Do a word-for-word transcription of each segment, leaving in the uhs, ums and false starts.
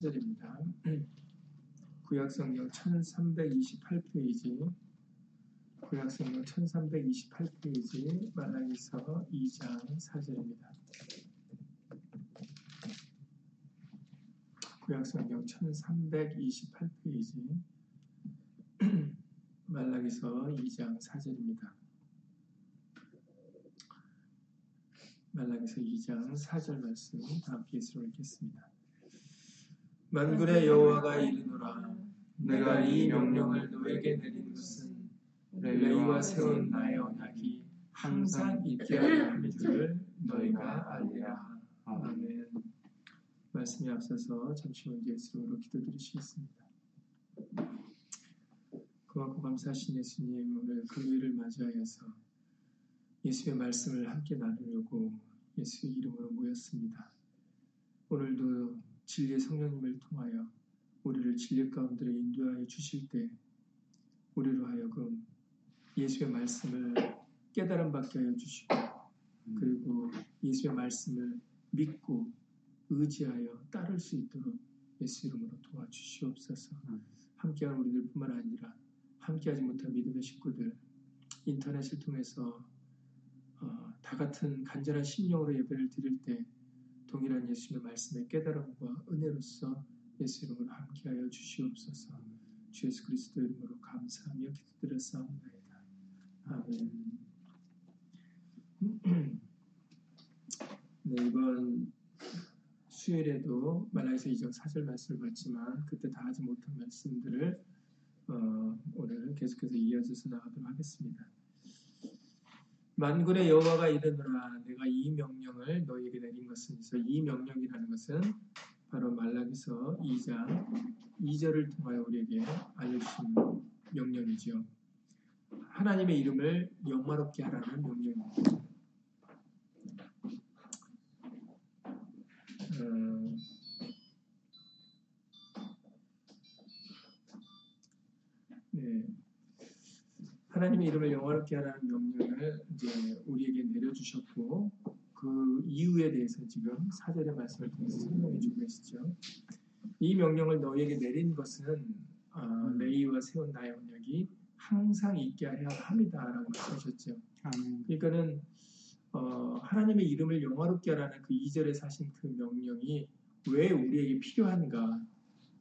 구절입니다. 구약성경 천삼백이십팔 페이지 구약성경 천삼백이십팔 페이지 말라기서 이 장 사 절입니다. 구약성경 천삼백이십팔 페이지 말라기서 이 장 사 절입니다. 말라기서 이 장 사 절 말씀 다 함께 읽겠습니다. 만군의 여호와가 이르노라. 내가 이 명령을 너에게 내린 것은 레위와 세운 나의 언약이 항상 있게 하려 함을 너희가 알리라. 아멘. 말씀에 앞서서 잠시 먼저 예수로 기도드리시겠습니다. 고맙고 감사하신 예수님, 오늘 금요일을 맞이하여서 예수의 말씀을 함께 나누려고 예수의 이름으로 모였습니다. 오늘도 진리의 성령님을 통하여 우리를 진리 가운데로 인도하여 주실 때 우리로 하여금 예수의 말씀을 깨달음 받게 하여 주시고, 그리고 예수의 말씀을 믿고 의지하여 따를 수 있도록 예수 이름으로 도와주시옵소서. 함께한 우리들뿐만 아니라 함께하지 못한 믿음의 식구들, 인터넷을 통해서 어, 다 같은 간절한 심령으로 예배를 드릴 때 동일한 예수님의 말씀의 깨달음과 은혜로서 예수 이름으로 함께하여 주시옵소서. 주 예수 그리스도 이름으로 감사하며 기도드렸사옵나이다. 아멘. 네, 이번 수요일에도 말라기서 이 장 사 절 말씀을 봤지만 그때 다 하지 못한 말씀들을 어, 오늘 계속해서 이어져서 나가도록 하겠습니다. 만군의 여호와가 이르노라. 내가 이 명령을 너희에게 내린 것은, 이 명령이라는 것은 바로 말라기서 이 장 이 절을 통하여 우리에게 알려주신 명령이죠. 하나님의 이름을 영화롭게 하라는 명령입니다. 어, 네. 하나님의 이름을 영화롭게 하라는 명령을 이제 우리에게 내려주셨고, 그 이유에 대해서 지금 사 절의 말씀을 통해서 설명해 주고 계시죠. 이 명령을 너희에게 내린 것은 어, 레위와 세운 나의 언약이 항상 있게 하려 합니다 라고 말씀하셨죠. 그러니까는 어, 하나님의 이름을 영화롭게 하라는 그 이 절에서 하신 그 명령이 왜 우리에게 필요한가,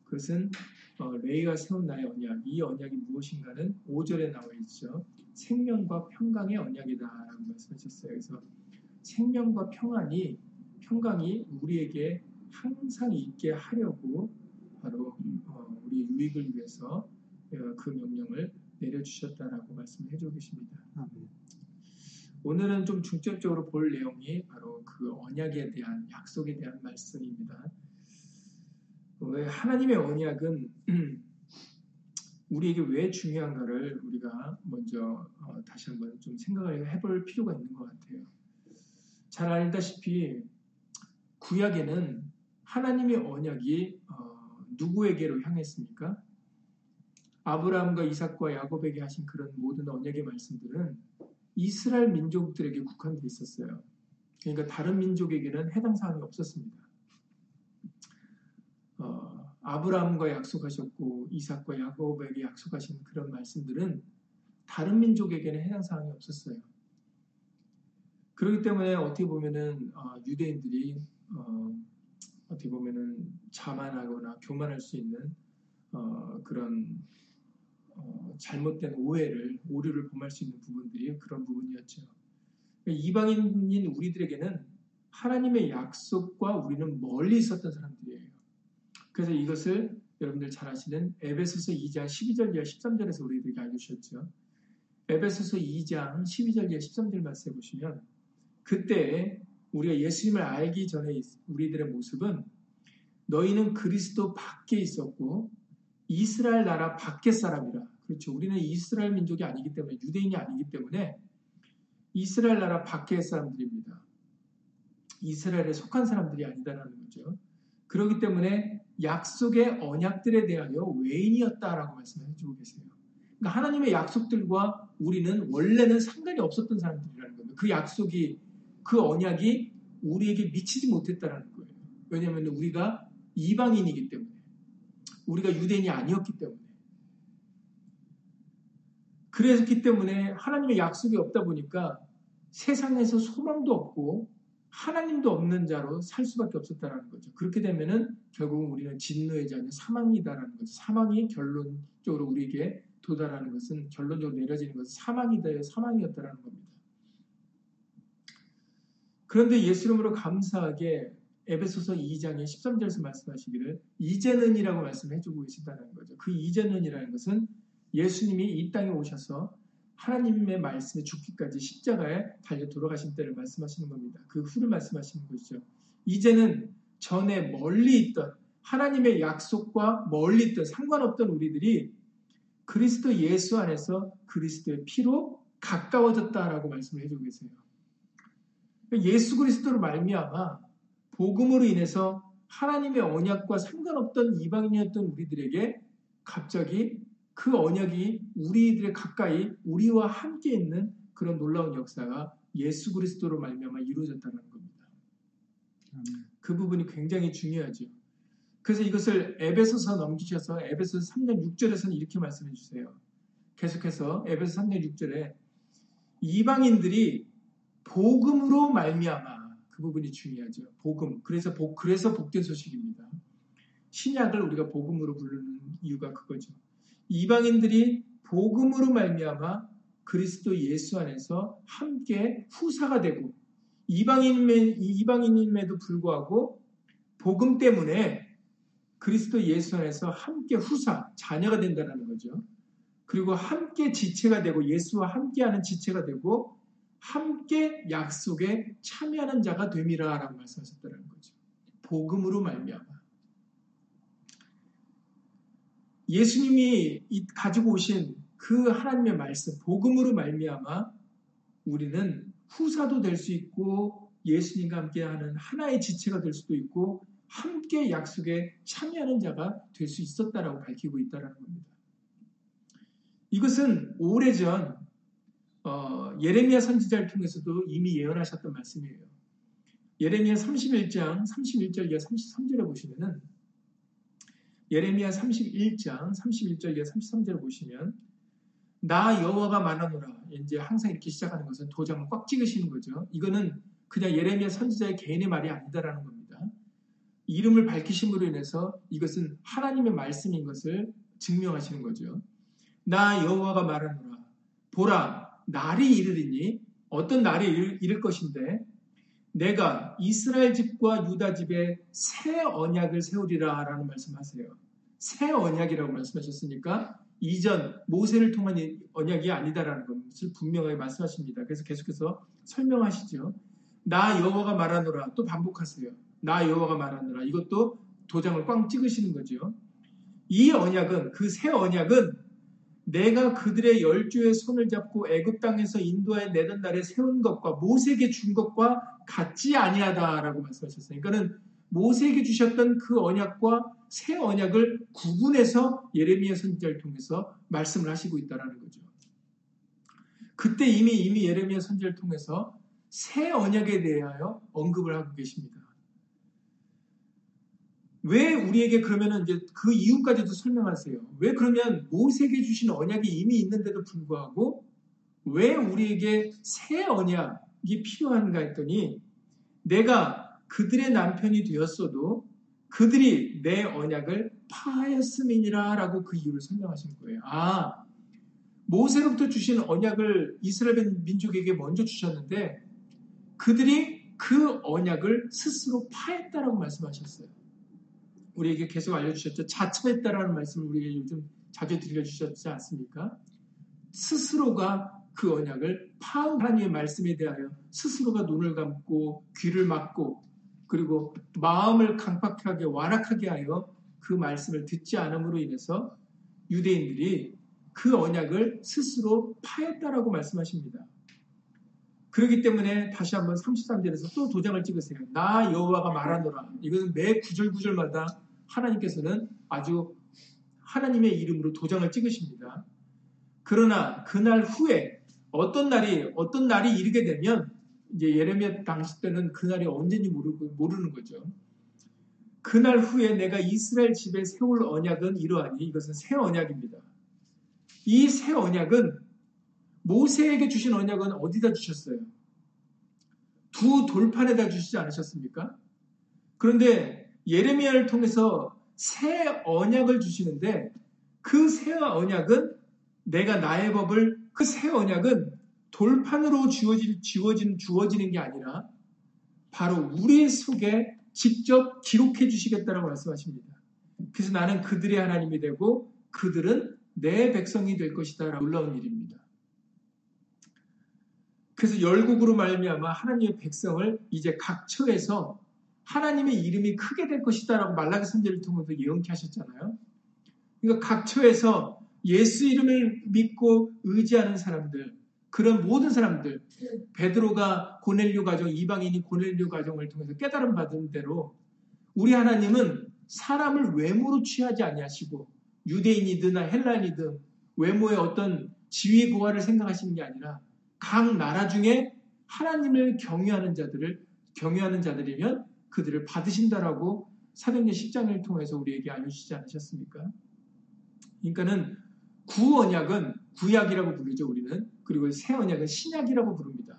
그것은 어, 레위가 세운 나의 언약, 이 언약이 무엇인가는 오 절에 나와 있죠. 생명과 평강의 언약이다 라고 말씀하셨어요. 그래서 생명과 평안이, 평강이 우리에게 항상 있게 하려고 바로 어, 우리의 유익을 위해서 어, 그 명령을 내려주셨다라고 말씀을 해주고 계십니다. 아, 네. 오늘은 좀 중점적으로 볼 내용이 바로 그 언약에 대한, 약속에 대한 말씀입니다. 하나님의 언약은 우리에게 왜 중요한가를 우리가 먼저 다시 한번 좀 생각을 해볼 필요가 있는 것 같아요. 잘 알다시피 구약에는 하나님의 언약이 누구에게로 향했습니까? 아브라함과 이삭과 야곱에게 하신 그런 모든 언약의 말씀들은 이스라엘 민족들에게 국한되어 있었어요. 그러니까 다른 민족에게는 해당 사항이 없었습니다. 어, 아브라함과 약속하셨고 이삭과 야곱에게 약속하신 그런 말씀들은 다른 민족에게는 해당 사항이 없었어요. 그렇기 때문에 어떻게 보면은 어, 유대인들이 어, 어떻게 보면은 자만하거나 교만할 수 있는 어, 그런 어, 잘못된 오해를, 오류를 범할 수 있는 부분들이 그런 부분이었죠. 이방인인 우리들에게는 하나님의 약속과 우리는 멀리 있었던 사람들이에요. 그래서 이것을 여러분들 잘 아시는 에베소서 이 장 십이 절 이하 십삼 절에서 우리들에게 알려주셨죠. 에베소서 이 장 십이 절 이하 십삼 절 말씀해 보시면, 그때 우리가 예수님을 알기 전에 우리들의 모습은 너희는 그리스도 밖에 있었고 이스라엘 나라 밖의 사람이라. 그렇죠. 우리는 이스라엘 민족이 아니기 때문에, 유대인이 아니기 때문에 이스라엘 나라 밖의 사람들입니다. 이스라엘에 속한 사람들이 아니다라는 거죠. 그렇기 때문에 약속의 언약들에 대하여 외인이었다라고 말씀을 해주고 계세요. 그러니까 하나님의 약속들과 우리는 원래는 상관이 없었던 사람들이라는 겁니다. 그 약속이, 그 언약이 우리에게 미치지 못했다라는 거예요. 왜냐하면 우리가 이방인이기 때문에, 우리가 유대인이 아니었기 때문에, 그랬기 때문에 하나님의 약속이 없다 보니까 세상에서 소망도 없고 하나님도 없는 자로 살 수밖에 없었다라는 거죠. 그렇게 되면은 결국은 우리는 진노의 자는 사망이다라는 거죠. 사망이 결론적으로 우리에게 도달하는 것은, 결론적으로 내려지는 것은 사망이다의 사망이었다라는 겁니다. 그런데 예수 이름으로 감사하게 에베소서 이 장의 십삼 절에서 말씀하시기를 이제는이라고 말씀해주고 계신다는 거죠. 그 이제는이라는 것은 예수님이 이 땅에 오셔서 하나님의 말씀에 죽기까지 십자가에 달려 돌아가신 때를 말씀하시는 겁니다. 그 후를 말씀하시는 것이죠. 이제는 전에 멀리 있던, 하나님의 약속과 멀리 있던, 상관없던 우리들이 그리스도 예수 안에서 그리스도의 피로 가까워졌다라고 말씀을 해주고 계세요. 예수 그리스도로 말미암아 복음으로 인해서 하나님의 언약과 상관없던 이방인이었던 우리들에게 갑자기 그 언약이 우리들의 가까이, 우리와 함께 있는 그런 놀라운 역사가 예수 그리스도로 말미암아 이루어졌다는 겁니다. 그 부분이 굉장히 중요하죠. 그래서 이것을 에베소서 넘기셔서 에베소서 삼 장 육 절에서는 이렇게 말씀해 주세요. 계속해서 에베소서 삼 장 육 절에 이방인들이 복음으로 말미암아, 그 부분이 중요하죠. 복음. 그래서 복, 그래서 복된 소식입니다. 신약을 우리가 복음으로 부르는 이유가 그거죠. 이방인들이 복음으로 말미암아 그리스도 예수 안에서 함께 후사가 되고, 이방인임에, 이방인임에도 불구하고 복음 때문에 그리스도 예수 안에서 함께 후사, 자녀가 된다는 거죠. 그리고 함께 지체가 되고, 예수와 함께하는 지체가 되고 함께 약속에 참여하는 자가 됨이라 라고 말씀하셨다는 거죠. 복음으로 말미암아. 예수님이 가지고 오신 그 하나님의 말씀, 복음으로 말미암아 우리는 후사도 될 수 있고, 예수님과 함께하는 하나의 지체가 될 수도 있고, 함께 약속에 참여하는 자가 될 수 있었다라고 밝히고 있다는 겁니다. 이것은 오래전 어, 예레미야 선지자를 통해서도 이미 예언하셨던 말씀이에요. 예레미야 삼십일 장 삼십일 절 이하 삼십삼 절에 보시면은, 예레미야 삼십일 장 삼십일 절 이하 삼십삼 절을 보시면, 나 여호와가 말하노라. 이제 항상 이렇게 시작하는 것은 도장을 꽉 찍으시는 거죠. 이거는 그냥 예레미야 선지자의 개인의 말이 아니다라는 겁니다. 이름을 밝히심으로 인해서 이것은 하나님의 말씀인 것을 증명하시는 거죠. 나 여호와가 말하노라. 보라, 날이 이르리니, 어떤 날이 이를 것인데, 내가 이스라엘 집과 유다 집에 새 언약을 세우리라 라는 말씀하세요. 새 언약이라고 말씀하셨으니까 이전 모세를 통한 언약이 아니다라는 것을 분명하게 말씀하십니다. 그래서 계속해서 설명하시죠. 나 여호와가 말하노라. 또 반복하세요. 나 여호와가 말하노라. 이것도 도장을 꽝 찍으시는 거죠. 이 언약은, 그 새 언약은 내가 그들의 열조의 손을 잡고 애굽 땅에서 인도하여 내던 날에 세운 것과 모세에게 준 것과 같지 아니하다라고 말씀하셨어요. 그러니까는 모세에게 주셨던 그 언약과 새 언약을 구분해서 예레미야 선지자를 통해서 말씀을 하시고 있다라는 거죠. 그때 이미 이미 예레미야 선지자를 통해서 새 언약에 대하여 언급을 하고 계십니다. 왜 우리에게 그러면은 이제 그 이유까지도 설명하세요. 왜 그러면 모세에게 주신 언약이 이미 있는데도 불구하고 왜 우리에게 새 언약이 필요한가 했더니, 내가 그들의 남편이 되었어도 그들이 내 언약을 파하였음이니라 라고 그 이유를 설명하신 거예요. 아, 모세로부터 주신 언약을 이스라엘 민족에게 먼저 주셨는데 그들이 그 언약을 스스로 파했다라고 말씀하셨어요. 우리에게 계속 알려주셨죠. 자처했다라는 말씀을 우리에게 요즘 자주 들려주셨지 않습니까? 스스로가 그 언약을 파하고, 하나님의 말씀에 대하여 스스로가 눈을 감고 귀를 막고 그리고 마음을 강박하게 완악하게 하여 그 말씀을 듣지 않음으로 인해서 유대인들이 그 언약을 스스로 파했다라고 말씀하십니다. 그렇기 때문에 다시 한번 삼십삼 절에서 또 도장을 찍으세요. 나 여호와가 말하노라. 이것은 매 구절구절마다 하나님께서는 아주 하나님의 이름으로 도장을 찍으십니다. 그러나 그날 후에 어떤 날이 어떤 날이 이르게 되면, 이제 예레미야 당시 때는 그날이 언제인지 모르고 모르는 거죠. 그날 후에 내가 이스라엘 집에 세울 언약은 이러하니, 이것은 새 언약입니다. 이 새 언약은, 모세에게 주신 언약은 어디다 주셨어요? 두 돌판에다 주시지 않으셨습니까? 그런데 예레미야를 통해서 새 언약을 주시는데, 그 새 언약은 내가 나의 법을, 그 새 언약은 돌판으로 주어진, 주어진, 주어지는 게 아니라 바로 우리 속에 직접 기록해 주시겠다라고 말씀하십니다. 그래서 나는 그들의 하나님이 되고 그들은 내 백성이 될 것이다. 놀라운 일입니다. 그래서 열국으로 말미암아 하나님의 백성을 이제 각 처에서 하나님의 이름이 크게 될 것이다 라고 말라기 선지자를 통해서 예언케 하셨잖아요. 그러니까 각 처에서 예수 이름을 믿고 의지하는 사람들, 그런 모든 사람들, 베드로가 고넬료 가정, 이방인이 고넬료 가정을 통해서 깨달음 받은 대로 우리 하나님은 사람을 외모로 취하지 아니하시고 유대인이든 헬라인이든 외모의 어떤 지위 부하를 생각하시는 게 아니라 각 나라 중에 하나님을 경유하는 자들을 경유하는 자들이면 그들을 받으신다라고 사도행전 십 장을 통해서 우리에게 알려주시지 않으셨습니까? 그러니까는 구언약은 구약이라고 부르죠, 우리는. 그리고 새 언약은 신약이라고 부릅니다.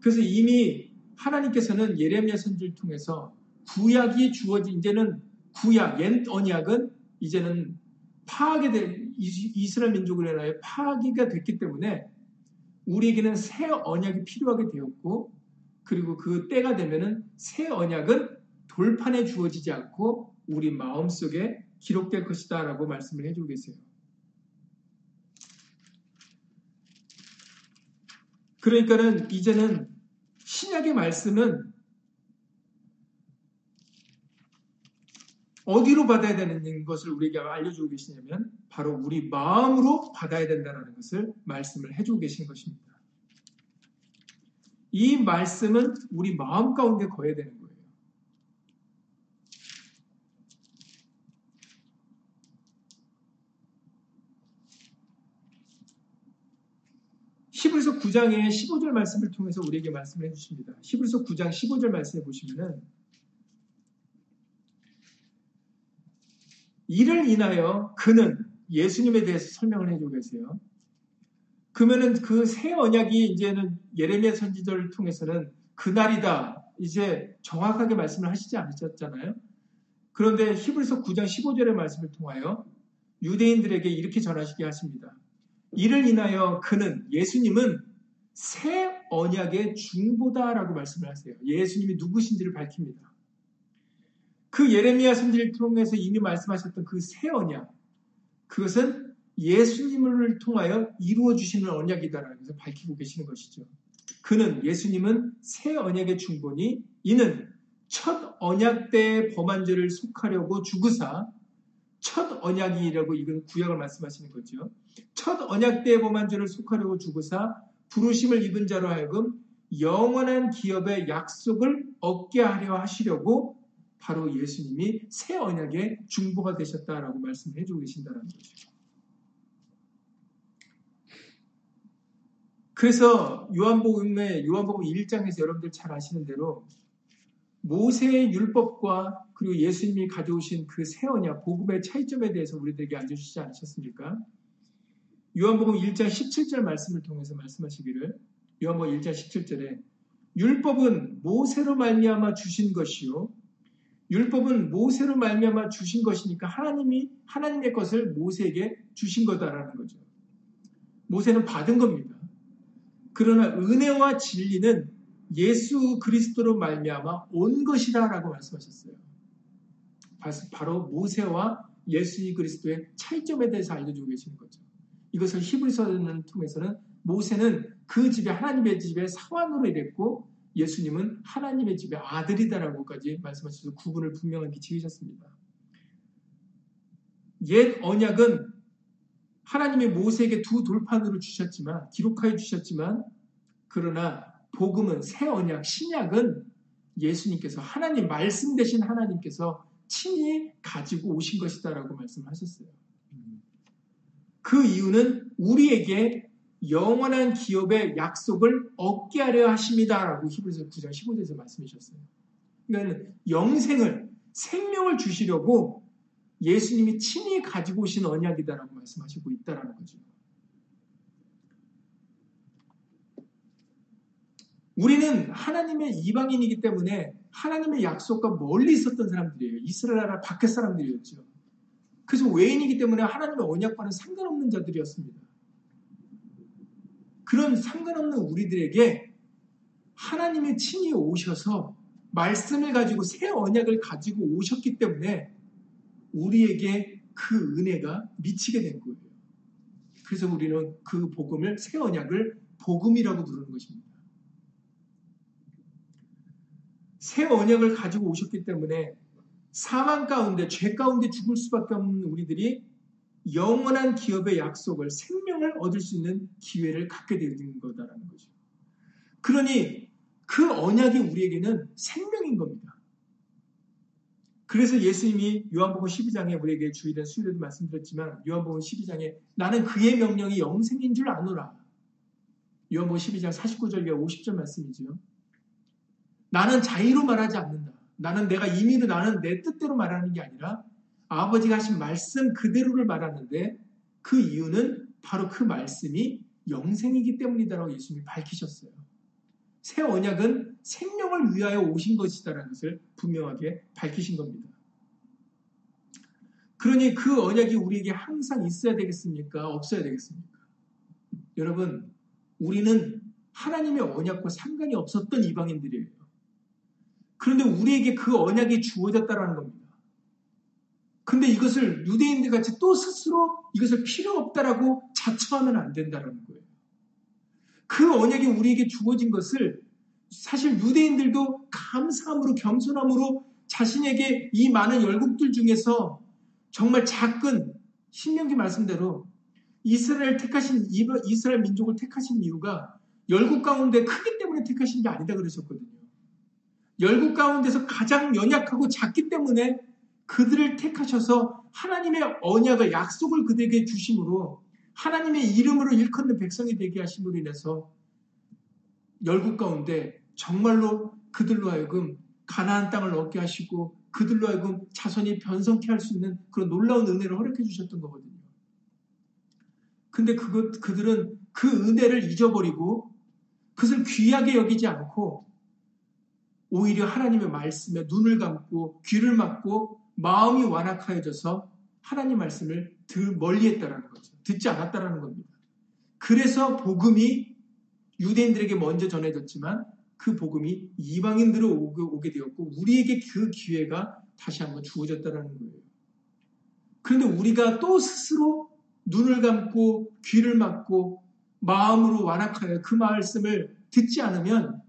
그래서 이미 하나님께서는 예레미야 선지를 통해서 구약이 주어진, 이제는 구약, 옛 언약은 이제는 파악이 된, 이스라엘 민족을 위하여 파악이가 됐기 때문에 우리에게는 새 언약이 필요하게 되었고, 그리고 그 때가 되면은 새 언약은 돌판에 주어지지 않고 우리 마음속에 기록될 것이다 라고 말씀을 해주고 계세요. 그러니까는 이제는 신약의 말씀은 어디로 받아야 되는 것을 우리에게 알려주고 계시냐면 바로 우리 마음으로 받아야 된다는 것을 말씀을 해주고 계신 것입니다. 이 말씀은 우리 마음 가운데 거해야 되는 거예요. 히브리서 구 장의 십오 절 말씀을 통해서 우리에게 말씀을 해주십니다. 히브리서 구 장 십오 절 말씀해 보시면은 이를 인하여 그는 예수님에 대해서 설명을 해주고 계세요. 그러면은 그 새 언약이 이제는 예레미야 선지자를 통해서는 그날이다 이제 정확하게 말씀을 하시지 않으셨잖아요. 그런데 히브리서 구 장 십오 절의 말씀을 통하여 유대인들에게 이렇게 전하시게 하십니다. 이를 인하여 그는, 예수님은 새 언약의 중보다라고 말씀을 하세요. 예수님이 누구신지를 밝힙니다. 그 예레미야 선지를 통해서 이미 말씀하셨던 그 새 언약, 그것은 예수님을 통하여 이루어주시는 언약이다라는 것을 밝히고 계시는 것이죠. 그는, 예수님은 새 언약의 중보니 이는 첫 언약 때의 범한 죄를 속하려고 죽으사, 첫 언약이라고 이건 구약을 말씀하시는 거죠. 첫 언약 때의 범한 죄를 속하려고 죽으사 부르심을 입은 자로 하여금 영원한 기업의 약속을 얻게 하려 하시려고 바로 예수님이 새 언약의 중보가 되셨다라고 말씀해 주고 계신다는 거죠. 그래서 요한복음의 요한복음 일 장에서 여러분들 잘 아시는 대로 모세의 율법과 그리고 예수님이 가져오신 그 새 언약, 복음의 차이점에 대해서 우리들에게 알려주시지 않으셨습니까? 요한복음 일 장 십칠 절 말씀을 통해서 말씀하시기를, 요한복음 일 장 십칠 절에 율법은 모세로 말미암아 주신 것이요, 율법은 모세로 말미암아 주신 것이니까 하나님이 하나님의 것을 모세에게 주신 거다라는 거죠. 모세는 받은 겁니다. 그러나 은혜와 진리는 예수 그리스도로 말미암아 온 것이다라고 말씀하셨어요. 바로 모세와 예수 그리스도의 차이점에 대해서 알려주고 계시는 거죠. 이것을 히브리서를 통해서는 모세는 그 집에, 하나님의 집에 사환으로 일했고 예수님은 하나님의 집의 아들이다라고까지 말씀하셔서 구분을 분명하게 지으셨습니다. 옛 언약은 하나님이 모세에게 두 돌판으로 주셨지만, 기록하여 주셨지만, 그러나 복음은, 새 언약, 신약은 예수님께서, 하나님 말씀 되신 하나님께서 친히 가지고 오신 것이다라고 말씀하셨어요. 그 이유는 우리에게 영원한 기업의 약속을 얻게 하려 하십니다라고 히브리서 구 장 십오 절에서 말씀하셨어요. 그러니까 영생을, 생명을 주시려고 예수님이 친히 가지고 오신 언약이다라고 말씀하시고 있다라는 거죠. 우리는 하나님의 이방인이기 때문에 하나님의 약속과 멀리 있었던 사람들이에요. 이스라엘 나라 밖의 사람들이었죠. 그래서 외인이기 때문에 하나님의 언약과는 상관없는 자들이었습니다. 그런 상관없는 우리들에게 하나님이 친히 오셔서 말씀을 가지고 새 언약을 가지고 오셨기 때문에 우리에게 그 은혜가 미치게 된 거예요. 그래서 우리는 그 복음을, 새 언약을 복음이라고 부르는 것입니다. 새 언약을 가지고 오셨기 때문에 사망 가운데, 죄 가운데 죽을 수밖에 없는 우리들이 영원한 기업의 약속을, 생명을 얻을 수 있는 기회를 갖게 되는 거다라는 거죠. 그러니 그 언약이 우리에게는 생명인 겁니다. 그래서 예수님이 요한복음 십이 장에 우리에게 주일은 수요일에도 말씀드렸지만 요한복음 십이 장에 나는 그의 명령이 영생인 줄 아노라. 요한복음 십이 장 사십구 절과 오십 절 말씀이지요. 나는 자의로 말하지 않는다. 나는 내가 임의로, 나는 내 뜻대로 말하는 게 아니라 아버지가 하신 말씀 그대로를 말하는데 그 이유는 바로 그 말씀이 영생이기 때문이다라고 예수님이 밝히셨어요. 새 언약은 생명을 위하여 오신 것이다라는 것을 분명하게 밝히신 겁니다. 그러니 그 언약이 우리에게 항상 있어야 되겠습니까? 없어야 되겠습니까? 여러분, 우리는 하나님의 언약과 상관이 없었던 이방인들이에요. 그런데 우리에게 그 언약이 주어졌다라는 겁니다. 근데 이것을 유대인들 같이 또 스스로 이것을 필요 없다라고 자처하면 안 된다라는 거예요. 그 언약이 우리에게 주어진 것을 사실 유대인들도 감사함으로, 겸손함으로 자신에게 이 많은 열국들 중에서 정말 작은, 신명기 말씀대로 이스라엘 택하신, 이스라엘 민족을 택하신 이유가 열국 가운데 크기 때문에 택하신 게 아니다 그러셨거든요. 열국 가운데서 가장 연약하고 작기 때문에 그들을 택하셔서 하나님의 언약을, 약속을 그들에게 주심으로, 하나님의 이름으로 일컫는 백성이 되게 하심으로 인해서 열국 가운데 정말로 그들로 하여금 가나안 땅을 얻게 하시고 그들로 하여금 자손이 변성케 할 수 있는 그런 놀라운 은혜를 허락해 주셨던 거거든요. 근데 그것, 그들은 그 은혜를 잊어버리고 그것을 귀하게 여기지 않고 오히려 하나님의 말씀에 눈을 감고 귀를 막고 마음이 완악하여져서 하나님 말씀을 멀리했다라는 거죠. 듣지 않았다라는 겁니다. 그래서 복음이 유대인들에게 먼저 전해졌지만 그 복음이 이방인들로 오게 되었고 우리에게 그 기회가 다시 한번 주어졌다라는 거예요. 그런데 우리가 또 스스로 눈을 감고 귀를 막고 마음으로 완악하여 그 말씀을 듣지 않으면,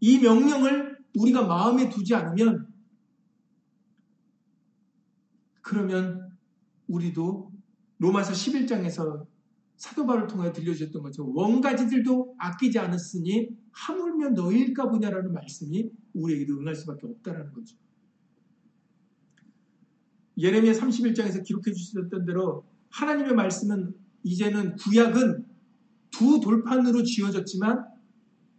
이 명령을 우리가 마음에 두지 않으면, 그러면 우리도 로마서 십일 장에서 사도 바울을 통해 들려주셨던 것처럼 원가지들도 아끼지 않았으니 하물며 너희일까 보냐라는 말씀이 우리에게도 응할 수밖에 없다라는 거죠. 예레미야 삼십일 장에서 기록해 주셨던 대로 하나님의 말씀은, 이제는 구약은 두 돌판으로 지어졌지만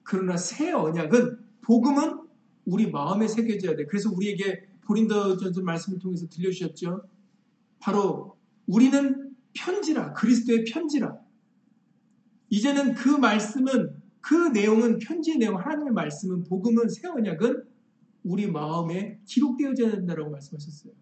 그러나 새 언약은, 복음은 우리 마음에 새겨져야 돼. 그래서 우리에게 고린도전서 말씀을 통해서 들려주셨죠. 바로 우리는 편지라, 그리스도의 편지라. 이제는 그 말씀은, 그 내용은, 편지의 내용, 하나님의 말씀은, 복음은, 새 언약은 우리 마음에 기록되어져야 된다라고 말씀하셨어요.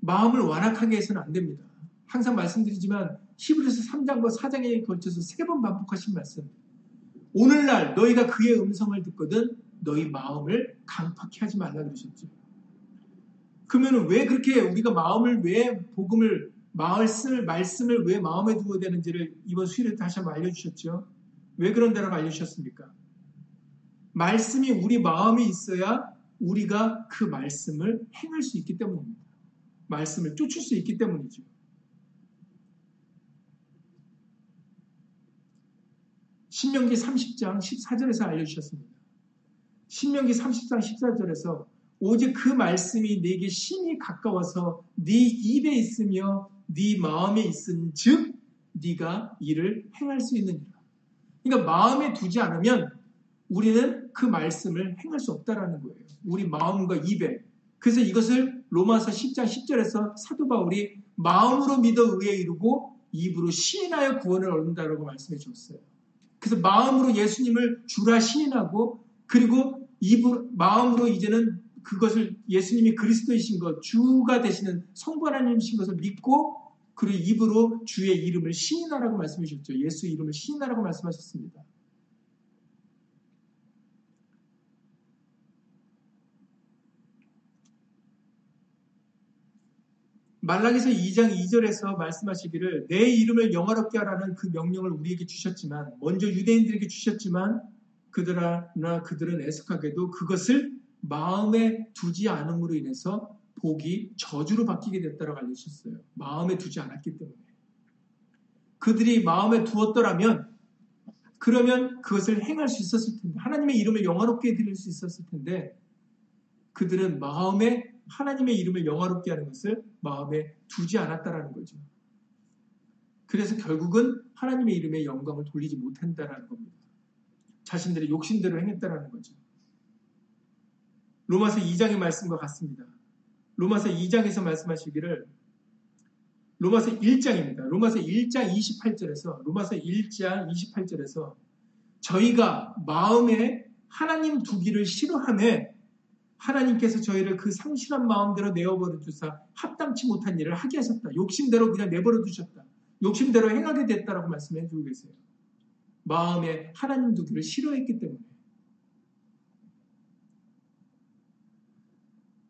마음을 완악하게 해서는 안 됩니다. 항상 말씀드리지만 히브리서 삼 장과 사 장에 걸쳐서 세 번 반복하신 말씀. 오늘날 너희가 그의 음성을 듣거든 너희 마음을 강팍히 하지 말라 그러셨죠. 그러면 왜 그렇게 우리가 마음을, 왜 복음을, 말씀을, 말씀을 왜 마음에 두어야 되는지를 이번 수요일에 다시 한번 알려주셨죠. 왜 그런다라고 알려주셨습니까? 말씀이 우리 마음에 있어야 우리가 그 말씀을 행할 수 있기 때문입니다. 말씀을 쫓을 수 있기 때문이죠. 신명기 삼십 장 십사 절에서 알려주셨습니다. 신명기 삼십 장 십사 절에서 오직 그 말씀이 네게 심히 가까워서 네 입에 있으며 네 마음에 있은 즉 네가 이를 행할 수 있느니라. 그러니까 마음에 두지 않으면 우리는 그 말씀을 행할 수 없다라는 거예요. 우리 마음과 입에. 그래서 이것을 로마서 십 장 십 절에서 사도 바울이 마음으로 믿어 의에 이르고 입으로 시인하여 구원을 얻는다라고 말씀해 주었어요. 그래서 마음으로 예수님을 주라 시인하고, 그리고 입으로, 마음으로 이제는 그것을 예수님이 그리스도이신 것, 주가 되시는 성부 하나님이신 것을 믿고, 그리고 입으로 주의 이름을 시인하라고 말씀해 주셨죠. 예수 이름을 시인하라고 말씀하셨습니다. 말라기서 이 장 이 절에서 말씀하시기를 내 이름을 영화롭게 하라는 그 명령을 우리에게 주셨지만, 먼저 유대인들에게 주셨지만 그들아나 그들은 애석하게도 그것을 마음에 두지 않음으로 인해서 복이 저주로 바뀌게 됐다라고 알려주셨어요. 마음에 두지 않았기 때문에. 그들이 마음에 두었더라면, 그러면 그것을 행할 수 있었을 텐데, 하나님의 이름을 영화롭게 해드릴 수 있었을 텐데, 그들은 마음에 하나님의 이름을 영화롭게 하는 것을 마음에 두지 않았다라는 거죠. 그래서 결국은 하나님의 이름에 영광을 돌리지 못한다라는 겁니다. 자신들의 욕심대로 행했다라는 거죠. 로마서 이 장의 말씀과 같습니다. 로마서 이 장에서 말씀하시기를, 로마서 일 장입니다. 로마서 일 장 이십팔 절에서 로마서 일 장 이십팔 절에서 저희가 마음에 하나님 두기를 싫어하며 하나님께서 저희를 그 상실한 마음대로 내어버려 주사 합당치 못한 일을 하게 하셨다. 욕심대로 그냥 내버려 두셨다. 욕심대로 행하게 됐다라고 말씀해 주고 계세요. 마음에 하나님 두기를 싫어했기 때문에.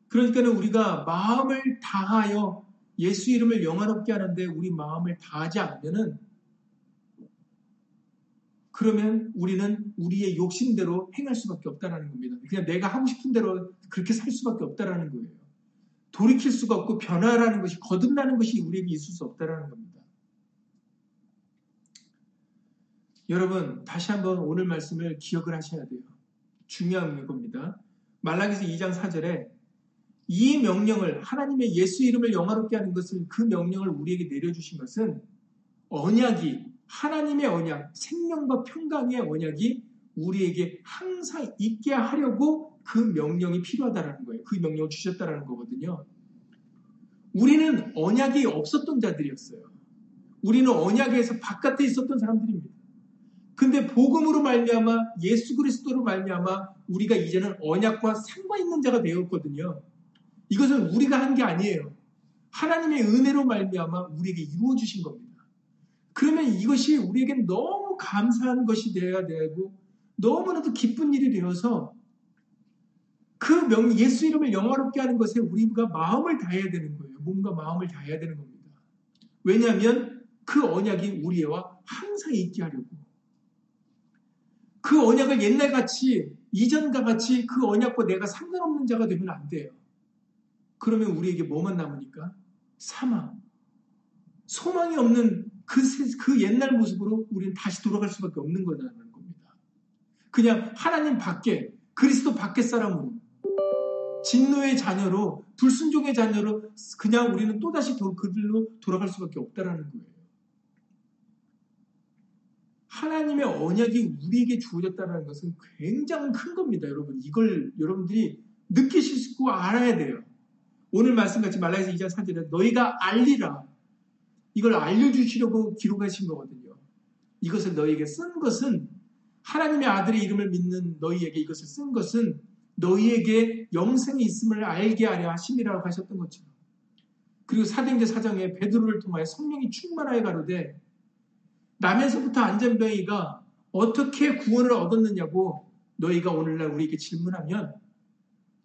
그러니까 우리가 마음을 다하여 예수 이름을 영화롭게 하는데 우리 마음을 다하지 않으면은, 그러면 우리는 우리의 욕심대로 행할 수밖에 없다라는 겁니다. 그냥 내가 하고 싶은 대로 그렇게 살 수밖에 없다라는 거예요. 돌이킬 수가 없고 변화라는 것이, 거듭나는 것이 우리에게 있을 수 없다라는 겁니다. 여러분, 다시 한번 오늘 말씀을 기억을 하셔야 돼요. 중요한 겁니다. 말라기서 이 장 사 절에 이 명령을, 하나님의 예수 이름을 영화롭게 하는 것을, 그 명령을 우리에게 내려주신 것은 언약이, 하나님의 언약, 생명과 평강의 언약이 우리에게 항상 있게 하려고 그 명령이 필요하다라는 거예요. 그 명령을 주셨다라는 거거든요. 우리는 언약이 없었던 자들이었어요. 우리는 언약에서 바깥에 있었던 사람들입니다. 근데 복음으로 말미암아, 예수 그리스도로 말미암아 우리가 이제는 언약과 상관있는 자가 되었거든요. 이것은 우리가 한 게 아니에요. 하나님의 은혜로 말미암아 우리에게 이루어 주신 겁니다. 그러면 이것이 우리에겐 너무 감사한 것이 되어야 되고, 너무나도 기쁜 일이 되어서 그 명, 예수 이름을 영화롭게 하는 것에 우리가 마음을 다해야 되는 거예요. 몸과 마음을 다해야 되는 겁니다. 왜냐하면 그 언약이 우리와 항상 있게 하려고. 그 언약을 옛날같이, 이전과 같이 그 언약과 내가 상관없는 자가 되면 안 돼요. 그러면 우리에게 뭐만 남으니까? 사망. 소망이 없는 그, 그 옛날 모습으로 우리는 다시 돌아갈 수밖에 없는 거라는 겁니다. 그냥 하나님 밖에, 그리스도 밖에 사람으로, 진노의 자녀로, 불순종의 자녀로 그냥 우리는 또다시 그들로 돌아갈 수밖에 없다라는 거예요. 하나님의 언약이 우리에게 주어졌다는 것은 굉장히 큰 겁니다. 여러분, 이걸 여러분들이 느끼실 수 있고 알아야 돼요. 오늘 말씀같이 말라기서 이 장 사 절에 너희가 알리라, 이걸 알려주시려고 기록하신 거거든요. 이것을 너희에게 쓴 것은, 하나님의 아들의 이름을 믿는 너희에게 이것을 쓴 것은 너희에게 영생이 있음을 알게 하려 하심이라고 하셨던 것처럼. 그리고 사도행전 사 장에 베드로를 통하여 성령이 충만하여 가로되, 남에서부터 안전병이가 어떻게 구원을 얻었느냐고 너희가 오늘날 우리에게 질문하면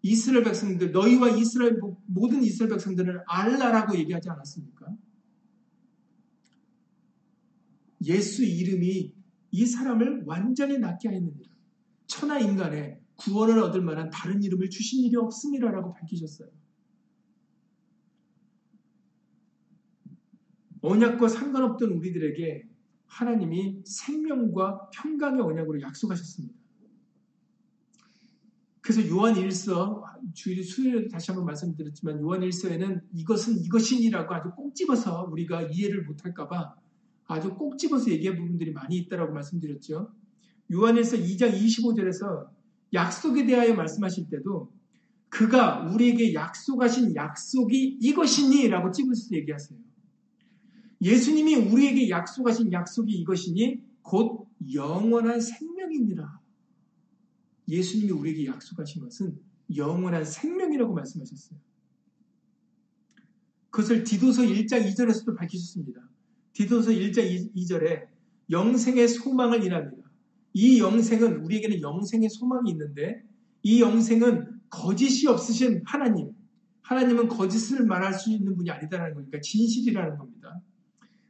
이스라엘 백성들, 너희와 이스라엘 모든 이스라엘 백성들을 알라라고 얘기하지 않았습니까? 예수 이름이 이 사람을 완전히 낫게 하였느니라. 천하 인간에 구원을 얻을 만한 다른 이름을 주신 일이 없음이라라고 밝히셨어요. 언약과 상관없던 우리들에게 하나님이 생명과 평강의 언약으로 약속하셨습니다. 그래서 요한 일서, 주일 수요일에도 다시 한번 말씀드렸지만, 요한 일서에는 이것은 이것이니라고 아주 꼭 집어서, 우리가 이해를 못할까봐 아주 꼭 집어서 얘기한 부분들이 많이 있다라고 말씀드렸죠. 요한일서 이 장 이십오 절에서 약속에 대하여 말씀하실 때도 그가 우리에게 약속하신 약속이 이것이니 라고 찝으면서 얘기하세요. 예수님이 우리에게 약속하신 약속이 이것이니 곧 영원한 생명이니라. 예수님이 우리에게 약속하신 것은 영원한 생명이라고 말씀하셨어요. 그것을 디도서 일 장 이 절에서도 밝히셨습니다. 디도서 일 장 이 절에 영생의 소망을 인합니다. 이 영생은 우리에게는 영생의 소망이 있는데 이 영생은 거짓이 없으신 하나님, 하나님은 거짓을 말할 수 있는 분이 아니다라는 거니까 진실이라는 겁니다.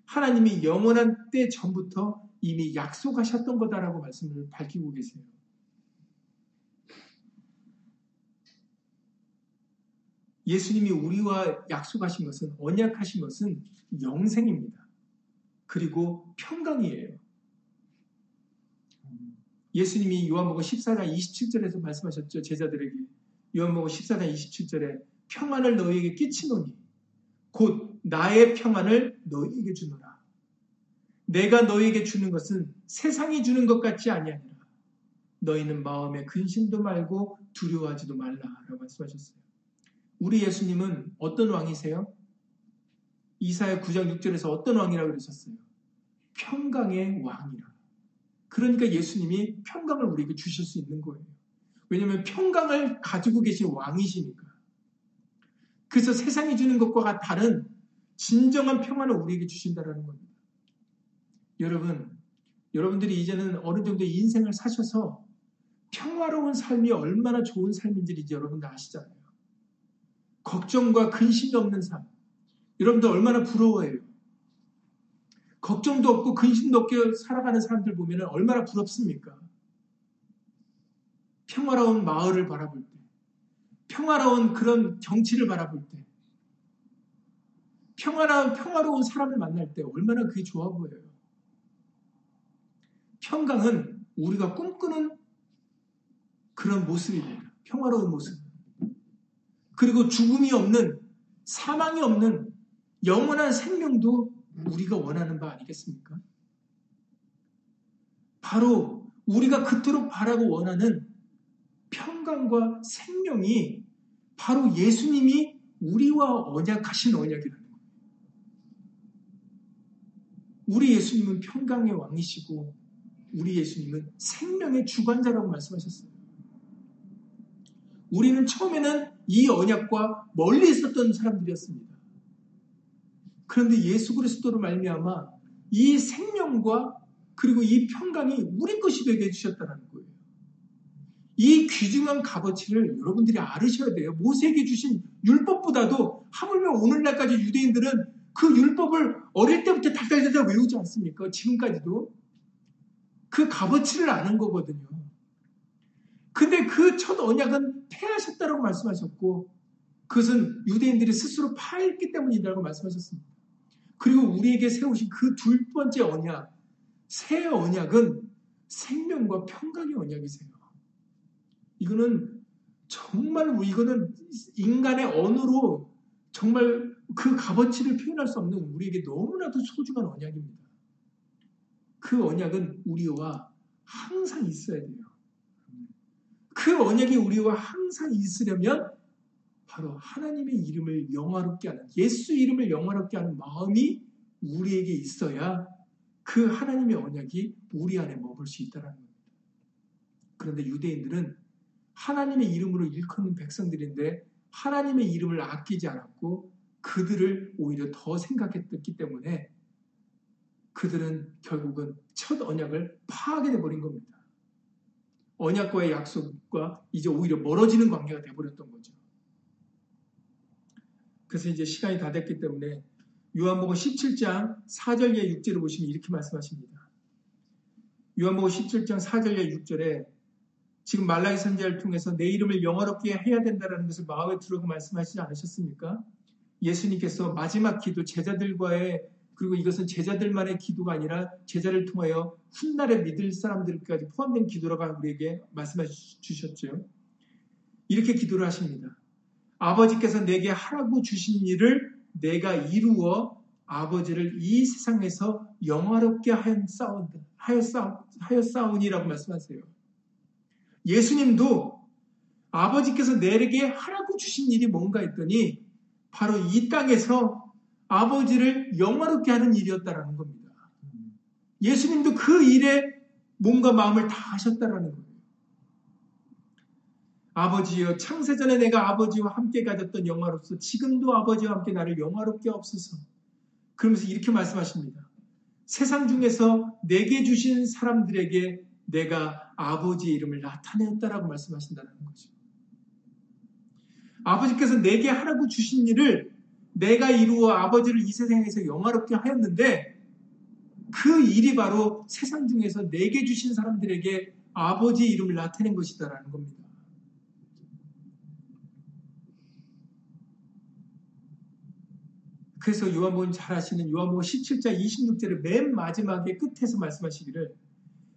하나님이 영원한 때 전부터 이미 약속하셨던 거다라고 말씀을 밝히고 계세요. 예수님이 우리와 약속하신 것은, 언약하신 것은 영생입니다. 그리고 평강이에요. 예수님이 요한복음 십사 장 이십칠 절에서 말씀하셨죠. 제자들에게 요한복음 십사 장 이십칠 절에 평안을 너희에게 끼치노니 곧 나의 평안을 너희에게 주노라. 내가 너희에게 주는 것은 세상이 주는 것 같지 아니하니라. 너희는 마음에 근심도 말고 두려워하지도 말라라고 말씀하셨어요. 우리 예수님은 어떤 왕이세요? 이사야 구 장 육 절에서 어떤 왕이라고 그러셨어요? 평강의 왕이라. 그러니까 예수님이 평강을 우리에게 주실 수 있는 거예요. 왜냐하면 평강을 가지고 계신 왕이시니까. 그래서 세상이 주는 것과 다른 진정한 평안을 우리에게 주신다라는 겁니다. 여러분, 여러분들이 이제는 어느 정도 인생을 사셔서 평화로운 삶이 얼마나 좋은 삶인지를 이제 여러분들 아시잖아요. 걱정과 근심이 없는 삶. 여러분들 얼마나 부러워해요. 걱정도 없고 근심도 없게 살아가는 사람들 보면 얼마나 부럽습니까? 평화로운 마을을 바라볼 때, 평화로운 그런 정치를 바라볼 때, 평화로운, 평화로운 사람을 만날 때 얼마나 그게 좋아 보여요. 평강은 우리가 꿈꾸는 그런 모습입니다. 평화로운 모습. 그리고 죽음이 없는, 사망이 없는 영원한 생명도 우리가 원하는 바 아니겠습니까? 바로 우리가 그토록 바라고 원하는 평강과 생명이 바로 예수님이 우리와 언약하신 언약이라는 거예요. 우리 예수님은 평강의 왕이시고 우리 예수님은 생명의 주관자라고 말씀하셨어요. 우리는 처음에는 이 언약과 멀리 있었던 사람들이었습니다. 그런데 예수 그리스도로 말미암아 이 생명과 그리고 이 평강이 우리 것이 되게 해주셨다는 거예요. 이 귀중한 값어치를 여러분들이 알으셔야 돼요. 모세에게 주신 율법보다도, 하물며 오늘날까지 유대인들은 그 율법을 어릴 때부터 달달달달 외우지 않습니까? 지금까지도. 그 값어치를 아는 거거든요. 근데 그 첫 언약은 폐하셨다라고 말씀하셨고 그것은 유대인들이 스스로 파했기 때문이라고 말씀하셨습니다. 그리고 우리에게 세우신 그 두 번째 언약, 새 언약은 생명과 평강의 언약이세요. 이거는 정말, 이거는 인간의 언어로 정말 그 값어치를 표현할 수 없는 우리에게 너무나도 소중한 언약입니다. 그 언약은 우리와 항상 있어야 돼요. 그 언약이 우리와 항상 있으려면 바로 하나님의 이름을 영화롭게 하는, 예수 이름을 영화롭게 하는 마음이 우리에게 있어야 그 하나님의 언약이 우리 안에 머물 수 있다는 겁니다. 그런데 유대인들은 하나님의 이름으로 일컫는 백성들인데 하나님의 이름을 아끼지 않았고 그들을 오히려 더 생각했기 때문에 그들은 결국은 첫 언약을 파하게 돼버린 겁니다. 언약과의 약속과 이제 오히려 멀어지는 관계가 돼버렸던 거죠. 그래서 이제 시간이 다 됐기 때문에 요한복음 십칠 장 사 절과 육 절을 보시면 이렇게 말씀하십니다. 요한복음 십칠 장 사 절과 육 절에 지금 말라기 선지자를 통해서 내 이름을 영화롭게 해야 된다는 것을 마음에 들고 말씀하시지 않으셨습니까? 예수님께서 마지막 기도, 제자들과의, 그리고 이것은 제자들만의 기도가 아니라 제자를 통하여 훗날에 믿을 사람들까지 포함된 기도라고 우리에게 말씀해 주셨죠. 이렇게 기도를 하십니다. 아버지께서 내게 하라고 주신 일을 내가 이루어 아버지를 이 세상에서 영화롭게 하여 싸우니라고 말씀하세요. 예수님도 아버지께서 내게 하라고 주신 일이 뭔가 했더니 바로 이 땅에서 아버지를 영화롭게 하는 일이었다라는 겁니다. 예수님도 그 일에 몸과 마음을 다 하셨다라는 거예요. 아버지여, 창세전에 내가 아버지와 함께 가졌던 영화로서 지금도 아버지와 함께 나를 영화롭게 하옵소서. 그러면서 이렇게 말씀하십니다. 세상 중에서 내게 주신 사람들에게 내가 아버지의 이름을 나타내었다라고 말씀하신다는 거죠. 아버지께서 내게 하라고 주신 일을 내가 이루어 아버지를 이 세상에서 영화롭게 하였는데 그 일이 바로 세상 중에서 내게 주신 사람들에게 아버지의 이름을 나타낸 것이다라는 겁니다. 그래서 요한복음 잘 아시는 요한복음 십칠 장 이십육 절의 맨 마지막에 끝에서 말씀하시기를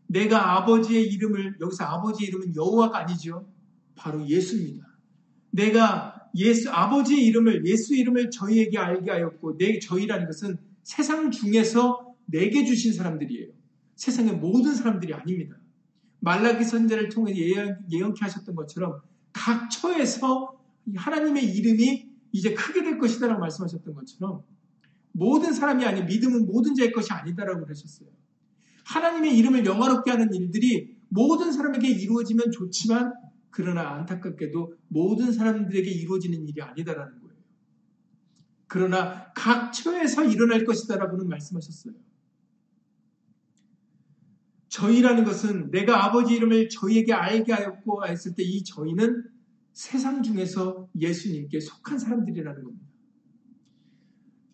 내가 아버지의 이름을, 여기서 아버지의 이름은 여호와가 아니죠. 바로 예수입니다. 내가 예수, 아버지의 이름을, 예수 이름을 저희에게 알게 하였고, 내, 저희라는 것은 세상 중에서 내게 주신 사람들이에요. 세상의 모든 사람들이 아닙니다. 말라기 선지자를 통해 예언, 예언케 하셨던 것처럼 각 처에서 하나님의 이름이 이제 크게 될 것이다라고 말씀하셨던 것처럼 모든 사람이 아닌, 믿음은 모든 자의 것이 아니다라고 그러셨어요. 하나님의 이름을 영화롭게 하는 일들이 모든 사람에게 이루어지면 좋지만 그러나 안타깝게도 모든 사람들에게 이루어지는 일이 아니다라는 거예요. 그러나 각 처에서 일어날 것이다라고는 말씀하셨어요. 저희라는 것은 내가 아버지 이름을 저희에게 알게 하였고 했을 때 이 저희는 세상 중에서 예수님께 속한 사람들이라는 겁니다.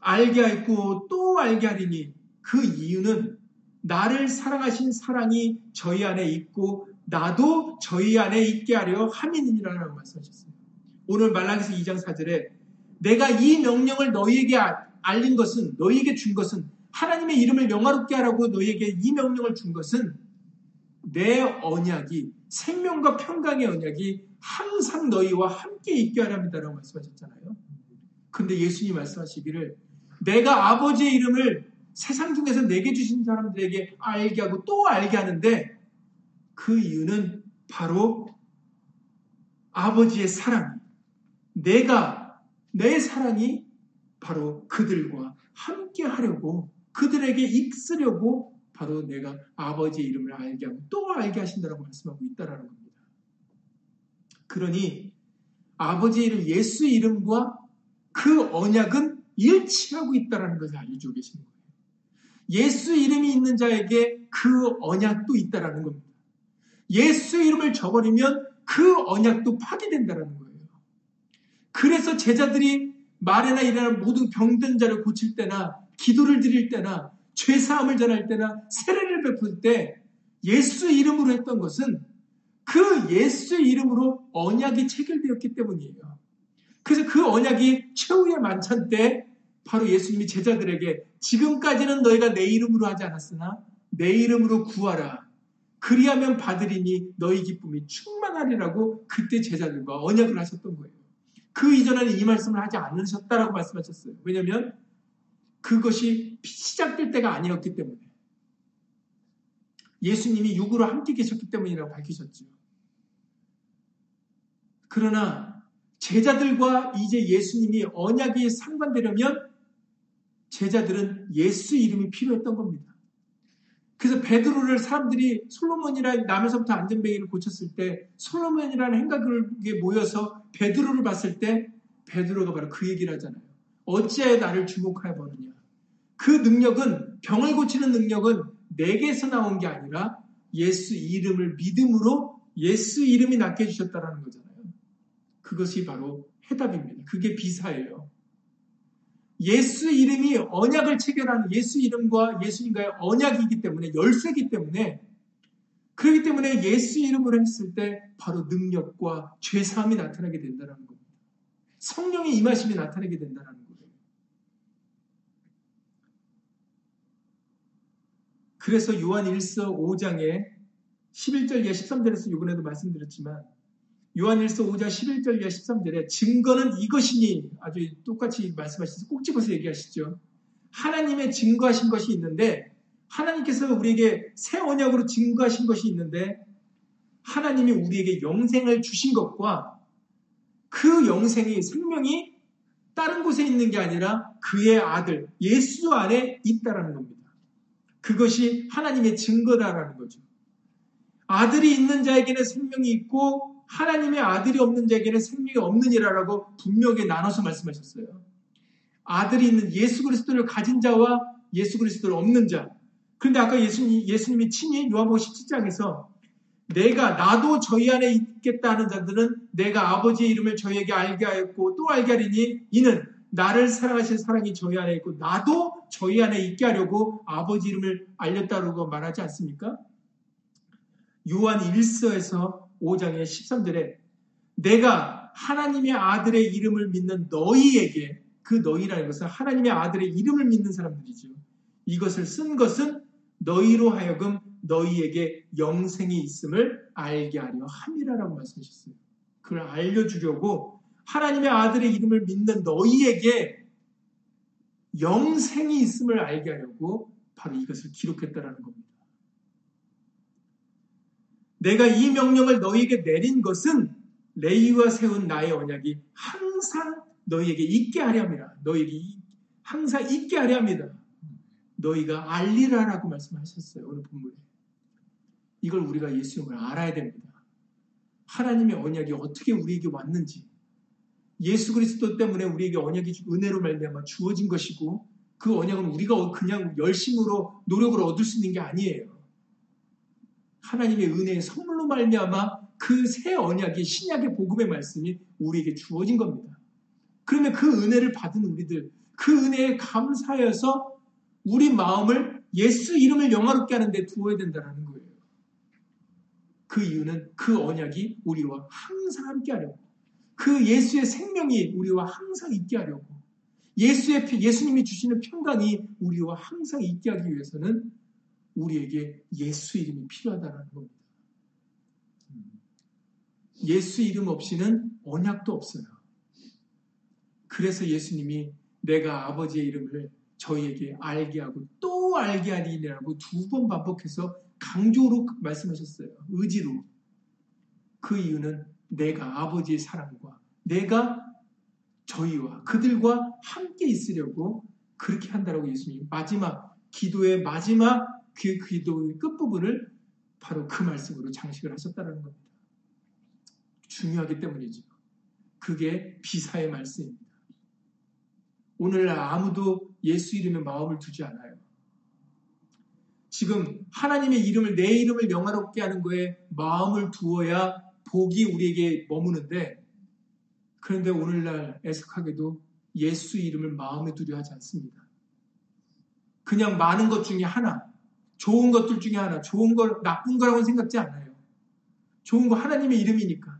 알게 하였고 또 알게 하리니 그 이유는 나를 사랑하신 사랑이 저희 안에 있고 나도 저희 안에 있게 하려 함이니라고 말씀하셨어요. 오늘 말라기서 이 장 사 절에 내가 이 명령을 너희에게 알린 것은, 너희에게 준 것은, 하나님의 이름을 영화롭게 하라고 너희에게 이 명령을 준 것은 내 언약이, 생명과 평강의 언약이 항상 너희와 함께 있게 하랍니다라고 말씀하셨잖아요. 근데 예수님이 말씀하시기를 내가 아버지의 이름을 세상 중에서 내게 주신 사람들에게 알게 하고 또 알게 하는데 그 이유는 바로 아버지의 사랑, 내가, 내 사랑이 바로 그들과 함께 하려고, 그들에게 익으려고 바로 내가 아버지의 이름을 알게 하고 또 알게 하신다라고 말씀하고 있다라는 겁니다. 그러니 아버지의 이름, 예수 이름과 그 언약은 일치하고 있다라는 것을 알려주고 계시는 거예요. 예수 이름이 있는 자에게 그 언약도 있다라는 겁니다. 예수 이름을 저버리면 그 언약도 파괴된다라는 거예요. 그래서 제자들이 말이나 일이나 모든 병든 자를 고칠 때나 기도를 드릴 때나 죄사함을 전할 때나 세례를 베풀 때 예수 이름으로 했던 것은 그 예수 이름으로 언약이 체결되었기 때문이에요. 그래서 그 언약이 최후의 만찬 때 바로 예수님이 제자들에게 지금까지는 너희가 내 이름으로 하지 않았으나 내 이름으로 구하라. 그리하면 받으리니 너희 기쁨이 충만하리라고 그때 제자들과 언약을 하셨던 거예요. 그 이전에는 이 말씀을 하지 않으셨다라고 말씀하셨어요. 왜냐하면 그것이 시작될 때가 아니었기 때문에. 예수님이 육으로 함께 계셨기 때문이라고 밝히셨죠. 그러나 제자들과 이제 예수님이 언약이 상반되려면 제자들은 예수 이름이 필요했던 겁니다. 그래서 베드로를 사람들이 솔로몬이라는 남에서부터 안전뱅이를 고쳤을 때 솔로몬이라는 행각에 모여서 베드로를 봤을 때 베드로가 바로 그 얘기를 하잖아요. 어찌하여 나를 주목하여 보느냐. 그 능력은, 병을 고치는 능력은 내게서 나온 게 아니라 예수 이름을 믿음으로 예수 이름이 낫게 해주셨다라는 거잖아요. 그것이 바로 해답입니다. 그게 비사예요. 예수 이름이 언약을 체결하는, 예수 이름과 예수님과의 언약이기 때문에, 열쇠이기 때문에, 그렇기 때문에 예수 이름으로 했을 때 바로 능력과 죄사함이 나타나게 된다는 겁니다. 성령의 임하심이 나타나게 된다는 거예요. 그래서 요한 일서 오 장에 십일 절에 십삼 절에서 이번에도 말씀드렸지만 요한 일서 오 장 십일 절에 십삼 절에 증거는 이것이니, 아주 똑같이 말씀하시면서 꼭 집어서 얘기하시죠. 하나님의 증거하신 것이 있는데, 하나님께서 우리에게 새 언약으로 증거하신 것이 있는데, 하나님이 우리에게 영생을 주신 것과 그 영생이, 생명이 다른 곳에 있는 게 아니라 그의 아들 예수 안에 있다라는 겁니다. 그것이 하나님의 증거다라는 거죠. 아들이 있는 자에게는 생명이 있고 하나님의 아들이 없는 자에게는 생명이 없느니라라고 분명히 나눠서 말씀하셨어요. 아들이 있는 예수 그리스도를 가진 자와 예수 그리스도를 없는 자. 그런데 아까 예수님, 예수님이 친히 요한복음 십칠 장에서 내가 나도 저희 안에 있겠다 하는 자들은 내가 아버지의 이름을 저희에게 알게 하였고 또 알게 하리니 이는 나를 사랑하신 사랑이 저희 안에 있고 나도 저희 안에 있게 하려고 아버지 이름을 알렸다고 말하지 않습니까? 요한 일서에서 오 장의 십삼 절에 내가 하나님의 아들의 이름을 믿는 너희에게, 그 너희라는 것은 하나님의 아들의 이름을 믿는 사람들이죠. 이것을 쓴 것은 너희로 하여금 너희에게 영생이 있음을 알게 하려 함이라라고 말씀하셨어요. 그걸 알려주려고 하나님의 아들의 이름을 믿는 너희에게 영생이 있음을 알게 하려고 바로 이것을 기록했다라는 겁니다. 내가 이 명령을 너희에게 내린 것은 레위와 세운 나의 언약이 항상 너희에게 있게 하려 합니다. 너희에게 항상 있게 하려 합니다. 너희가 알리라라고 말씀하셨어요. 오늘 본문에. 이걸 우리가 예수님을 알아야 됩니다. 하나님의 언약이 어떻게 우리에게 왔는지, 예수 그리스도 때문에 우리에게 언약이 은혜로 말미암아 주어진 것이고 그 언약은 우리가 그냥 열심으로 노력을 얻을 수 있는 게 아니에요. 하나님의 은혜의 선물로 말미암아 그 새 언약이, 신약의 복음의 말씀이 우리에게 주어진 겁니다. 그러면 그 은혜를 받은 우리들, 그 은혜에 감사해서 우리 마음을 예수 이름을 영화롭게 하는 데 두어야 된다는 거예요. 그 이유는 그 언약이 우리와 항상 함께 하려고, 그 예수의 생명이 우리와 항상 있게 하려고, 예수의, 예수님이 주시는 평강이 우리와 항상 있게 하기 위해서는 우리에게 예수 이름이 필요하다는 겁니다. 예수 이름 없이는 언약도 없어요. 그래서 예수님이 내가 아버지의 이름을 저희에게 알게 하고 또 알게 하리라고 두 번 반복해서 강조로 말씀하셨어요. 의지로. 그 이유는 내가 아버지의 사랑과 내가 저희와 그들과 함께 있으려고 그렇게 한다라고 예수님이 마지막 기도의 마지막 그 기도의 끝부분을 바로 그 말씀으로 장식을 하셨다는 겁니다. 중요하기 때문이죠. 그게 비사의 말씀입니다. 오늘날 아무도 예수 이름에 마음을 두지 않아요. 지금 하나님의 이름을, 내 이름을 영화롭게 하는 거에 마음을 두어야 복이 우리에게 머무는데, 그런데 오늘날 애석하게도 예수 이름을 마음에 두려 하지 않습니다. 그냥 많은 것 중에 하나, 좋은 것들 중에 하나, 좋은 걸 나쁜 거라고는 생각지 않아요. 좋은 거 하나님의 이름이니까.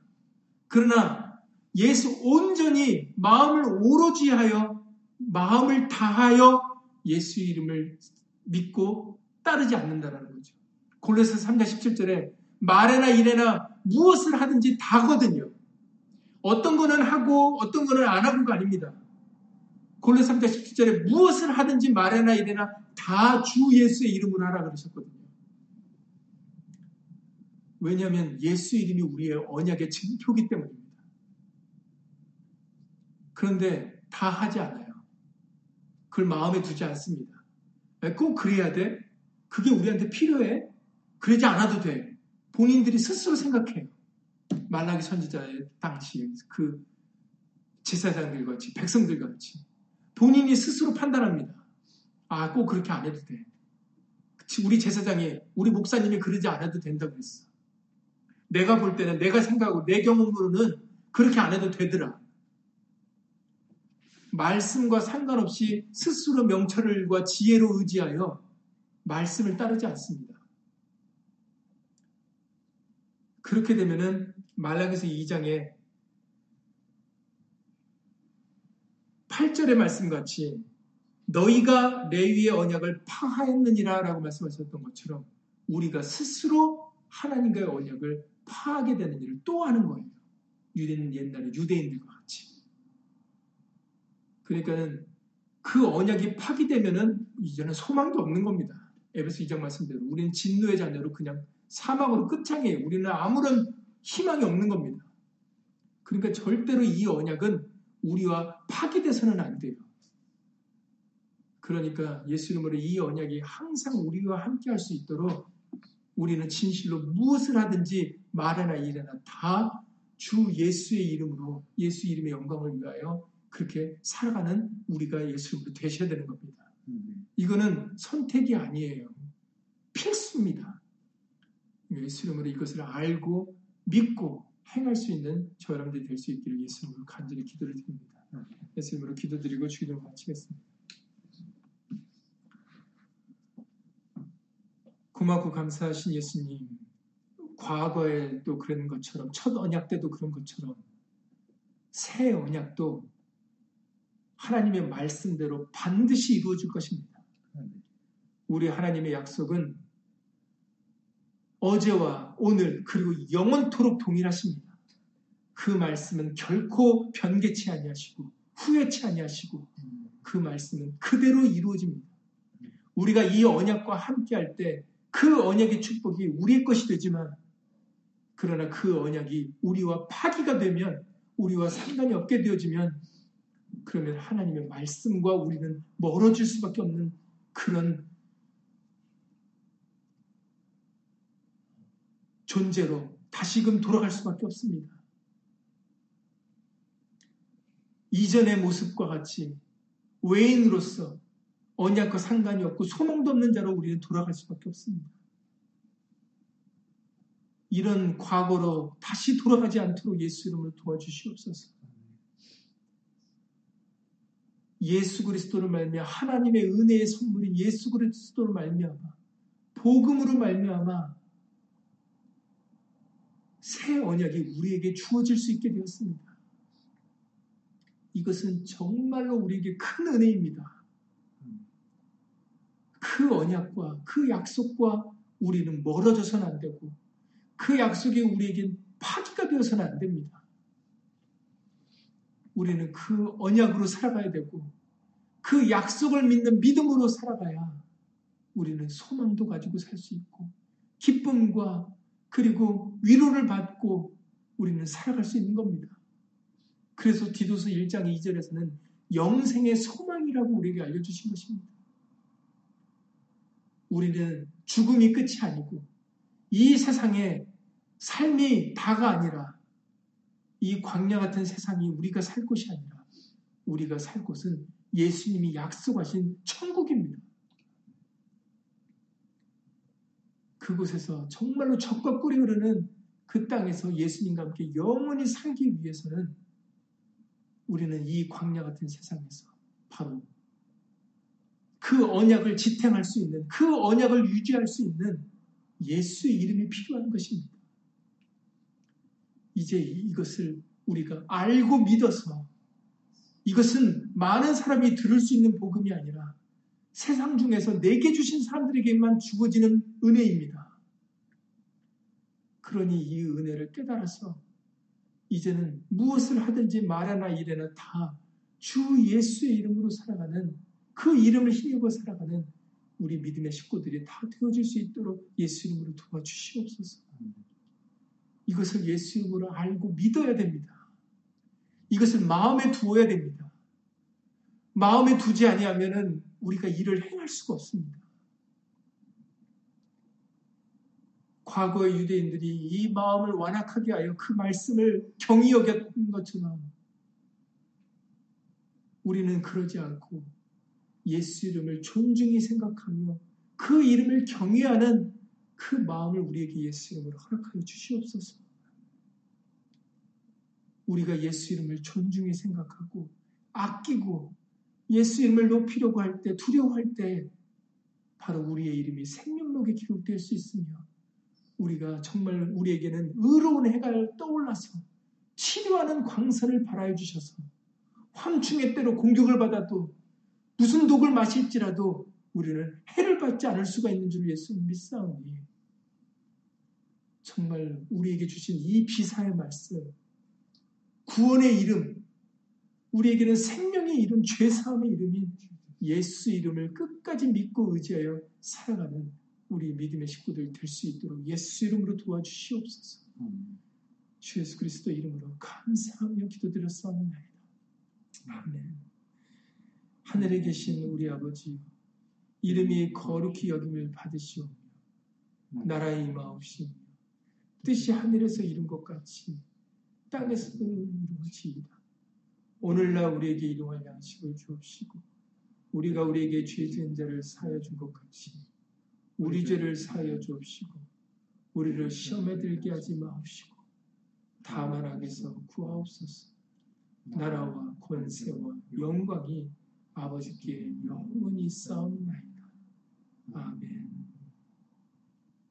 그러나 예수 온전히 마음을 오로지 하여, 마음을 다하여 예수 이름을 믿고 따르지 않는다라는 거죠. 골로새 삼 장 십칠 절에 말에나 이래나 무엇을 하든지 다거든요. 어떤 거는 하고 어떤 거는 안 하고가 아닙니다. 골로새 삼 장 십칠 절에 무엇을 하든지 말에나 이래나 다 주 예수의 이름으로 하라 그러셨거든요. 왜냐하면 예수 이름이 우리의 언약의 증표이기 때문입니다. 그런데 다 하지 않아요. 그걸 마음에 두지 않습니다. 꼭 그래야 돼? 그게 우리한테 필요해? 그러지 않아도 돼. 본인들이 스스로 생각해요. 말라기 선지자의 당시 그 제사장들 같이, 백성들 같이 본인이 스스로 판단합니다. 아, 꼭 그렇게 안 해도 돼. 그치, 우리 제사장이, 우리 목사님이 그러지 않아도 된다고 했어. 내가 볼 때는, 내가 생각하고 내 경험으로는 그렇게 안 해도 되더라. 말씀과 상관없이 스스로 명철과 지혜로 의지하여 말씀을 따르지 않습니다. 그렇게 되면은 말라기서 이 장에 팔 절의 말씀같이 너희가 레위의 언약을 파하였느니라 라고 말씀하셨던 것처럼 우리가 스스로 하나님과의 언약을 파하게 되는 일을 또 하는 거예요. 유대는 옛날에 유대인들과 같이. 그러니까 그 언약이 파기되면은 이제는 소망도 없는 겁니다. 에베소 이 장 말씀대로 우리는 진노의 자녀로 그냥 사망으로 끝장이에요. 우리는 아무런 희망이 없는 겁니다. 그러니까 절대로 이 언약은 우리와 파기돼서는 안 돼요. 그러니까 예수 이름으로 이 언약이 항상 우리와 함께 할 수 있도록 우리는 진실로 무엇을 하든지 말하나 일하나 다 주 예수의 이름으로 예수 이름의 영광을 위하여 그렇게 살아가는 우리가 예수님으로 되셔야 되는 겁니다. 이거는 선택이 아니에요. 필수입니다. 예수 이름으로 이것을 알고 믿고 행할 수 있는 저 여러분들이 될 수 있기를 예수 이름으로 간절히 기도를 드립니다. 예수 이름으로 기도드리고 주기도를 마치겠습니다. 고맙고 감사하신 예수님, 과거에 또 그런 것처럼 첫 언약 때도 그런 것처럼 새 언약도 하나님의 말씀대로 반드시 이루어질 것입니다. 우리 하나님의 약속은 어제와 오늘 그리고 영원토록 동일하십니다. 그 말씀은 결코 변개치 아니하시고 후회치 아니하시고 그 말씀은 그대로 이루어집니다. 우리가 이 언약과 함께할 때 그 언약의 축복이 우리의 것이 되지만 그러나 그 언약이 우리와 파기가 되면 우리와 상관이 없게 되어지면 그러면 하나님의 말씀과 우리는 멀어질 수밖에 없는 그런 존재로 다시금 돌아갈 수밖에 없습니다. 이전의 모습과 같이 외인으로서 언약과 상관이 없고 소망도 없는 자로 우리는 돌아갈 수밖에 없습니다. 이런 과거로 다시 돌아가지 않도록 예수 이름으로 도와주시옵소서. 예수 그리스도를 말미암아 하나님의 은혜의 선물인 예수 그리스도를 말미암아 복음으로 말미암아 새 언약이 우리에게 주어질 수 있게 되었습니다. 이것은 정말로 우리에게 큰 은혜입니다. 그 언약과 그 약속과 우리는 멀어져서는 안 되고 그 약속이 우리에겐 파기가 되어서는 안 됩니다. 우리는 그 언약으로 살아가야 되고 그 약속을 믿는 믿음으로 살아가야 우리는 소망도 가지고 살 수 있고 기쁨과 그리고 위로를 받고 우리는 살아갈 수 있는 겁니다. 그래서 디도서 일 장 이 절에서는 영생의 소망이라고 우리에게 알려주신 것입니다. 우리는 죽음이 끝이 아니고 이 세상에 삶이 다가 아니라 이 광야 같은 세상이 우리가 살 곳이 아니라 우리가 살 곳은 예수님이 약속하신 천국입니다. 그곳에서 정말로 적과 꿀이 흐르는 그 땅에서 예수님과 함께 영원히 살기 위해서는 우리는 이 광야 같은 세상에서 바로 그 언약을 지탱할 수 있는 그 언약을 유지할 수 있는 예수의 이름이 필요한 것입니다. 이제 이것을 우리가 알고 믿어서 이것은 많은 사람이 들을 수 있는 복음이 아니라 세상 중에서 내게 주신 사람들에게만 주어지는 은혜입니다. 그러니 이 은혜를 깨달아서 이제는 무엇을 하든지 말하나 일하나 다 주 예수의 이름으로 살아가는 그 이름을 힘입어 살아가는 우리 믿음의 식구들이 다 되어질 수 있도록 예수 이름으로 도와주시옵소서. 이것을 예수 이름으로 알고 믿어야 됩니다. 이것을 마음에 두어야 됩니다. 마음에 두지 아니하면 우리가 일을 행할 수가 없습니다. 과거의 유대인들이 이 마음을 완악하게 하여 그 말씀을 경히 여겼던 것처럼 우리는 그러지 않고 예수 이름을 존중히 생각하며 그 이름을 경외하는 그 마음을 우리에게 예수 이름으로 허락하여 주시옵소서. 우리가 예수 이름을 존중히 생각하고 아끼고 예수 이름을 높이려고 할 때 두려워할 때 바로 우리의 이름이 생명록에 기록될 수 있으며 우리가 정말 우리에게는 의로운 해가 떠올라서 치료하는 광선을 발하여 주셔서 황충의 때로 공격을 받아도 무슨 독을 마실지라도 우리는 해를 받지 않을 수가 있는 줄 예수님 믿사오니 정말 우리에게 주신 이 비사의 말씀, 구원의 이름, 우리에게는 생명의 이름, 죄사함의 이름인 예수 이름을 끝까지 믿고 의지하여 살아가는 우리 믿음의 식구들 될 수 있도록 예수 이름으로 도와주시옵소서. 주 예수 그리스도 이름으로 감사하며 기도드렸사옵나이다. 아멘. 하늘에 계신 우리 아버지, 이름이 거룩히 여김을 받으시오며 나라에 임하옵시며 뜻이 하늘에서 이룬 것 같이 땅에서도 이루어지이다. 오늘날 우리에게 일용할 양식을 주옵시고 우리가 우리에게 죄진 자를 사하여 준 것 같이 우리 죄를 사하여 주옵시고 우리를 시험에 들게 하지 마옵시고 다만 악에서 구하옵소서. 나라와 권세와 영광이 아버지께 영원히 있사옵나이다. 아멘.